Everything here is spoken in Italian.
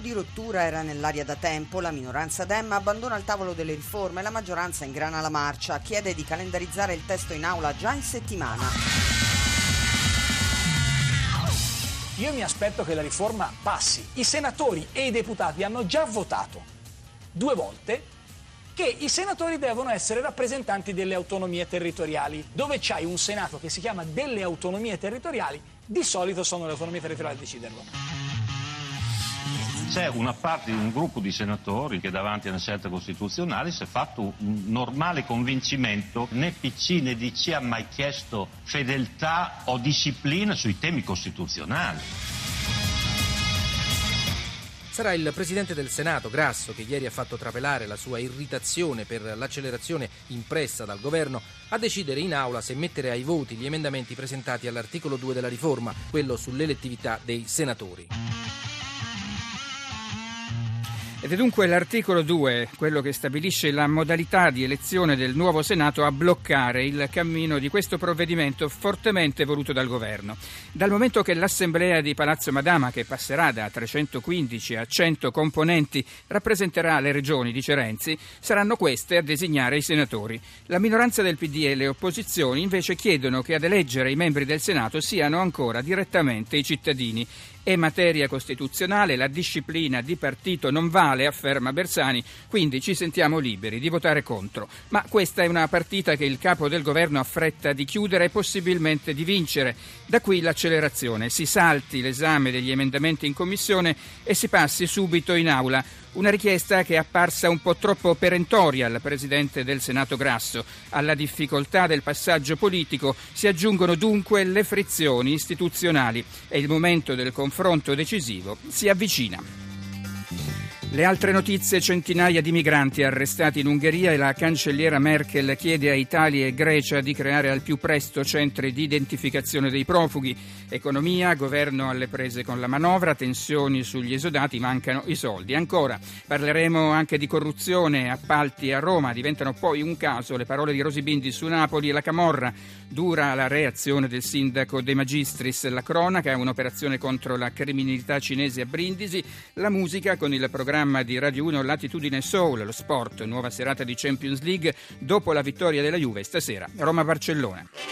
Di rottura era nell'aria da tempo. La minoranza DEM abbandona il tavolo delle riforme, la maggioranza ingrana la marcia, chiede di calendarizzare il testo in aula già in settimana. Io mi aspetto che la riforma passi. I senatori e i deputati hanno già votato 2 volte che i senatori devono essere rappresentanti delle autonomie territoriali. Dove c'hai un senato che si chiama delle autonomie territoriali, di solito sono le autonomie territoriali a deciderlo. C'è una parte di un gruppo di senatori che davanti alla scelta costituzionale si è fatto un normale convincimento, né PC né DC ha mai chiesto fedeltà o disciplina sui temi costituzionali. Sarà il presidente del Senato, Grasso, che ieri ha fatto trapelare la sua irritazione per l'accelerazione impressa dal governo, a decidere in aula se mettere ai voti gli emendamenti presentati all'articolo 2 della riforma, quello sull'elettività dei senatori. Ed è dunque l'articolo 2, quello che stabilisce la modalità di elezione del nuovo Senato, a bloccare il cammino di questo provvedimento fortemente voluto dal governo. Dal momento che l'Assemblea di Palazzo Madama, che passerà da 315 a 100 componenti, rappresenterà le regioni, dice Renzi, saranno queste a designare i senatori. La minoranza del PD e le opposizioni invece chiedono che ad eleggere i membri del Senato siano ancora direttamente i cittadini. È materia costituzionale, la disciplina di partito non vale, afferma Bersani, quindi ci sentiamo liberi di votare contro. Ma questa è una partita che il capo del governo ha fretta di chiudere e possibilmente di vincere. Da qui l'accelerazione. Si salti l'esame degli emendamenti in commissione e si passi subito in aula. Una richiesta che è apparsa un po' troppo perentoria al presidente del Senato Grasso. Alla difficoltà del passaggio politico si aggiungono dunque le frizioni istituzionali e il momento del confronto decisivo si avvicina. Le altre notizie: centinaia di migranti arrestati in Ungheria e la cancelliera Merkel chiede a Italia e Grecia di creare al più presto centri di identificazione dei profughi. Economia, governo alle prese con la manovra, tensioni sugli esodati, mancano i soldi. Ancora, parleremo anche di corruzione, appalti a Roma, diventano poi un caso le parole di Rosi Bindi su Napoli e la camorra. Dura la reazione del sindaco De Magistris, la cronaca, un'operazione contro la criminalità cinese a Brindisi, la musica con il programma di Radio 1 Latitudine Soul, lo sport, nuova serata di Champions League dopo la vittoria della Juve stasera, Roma-Barcellona.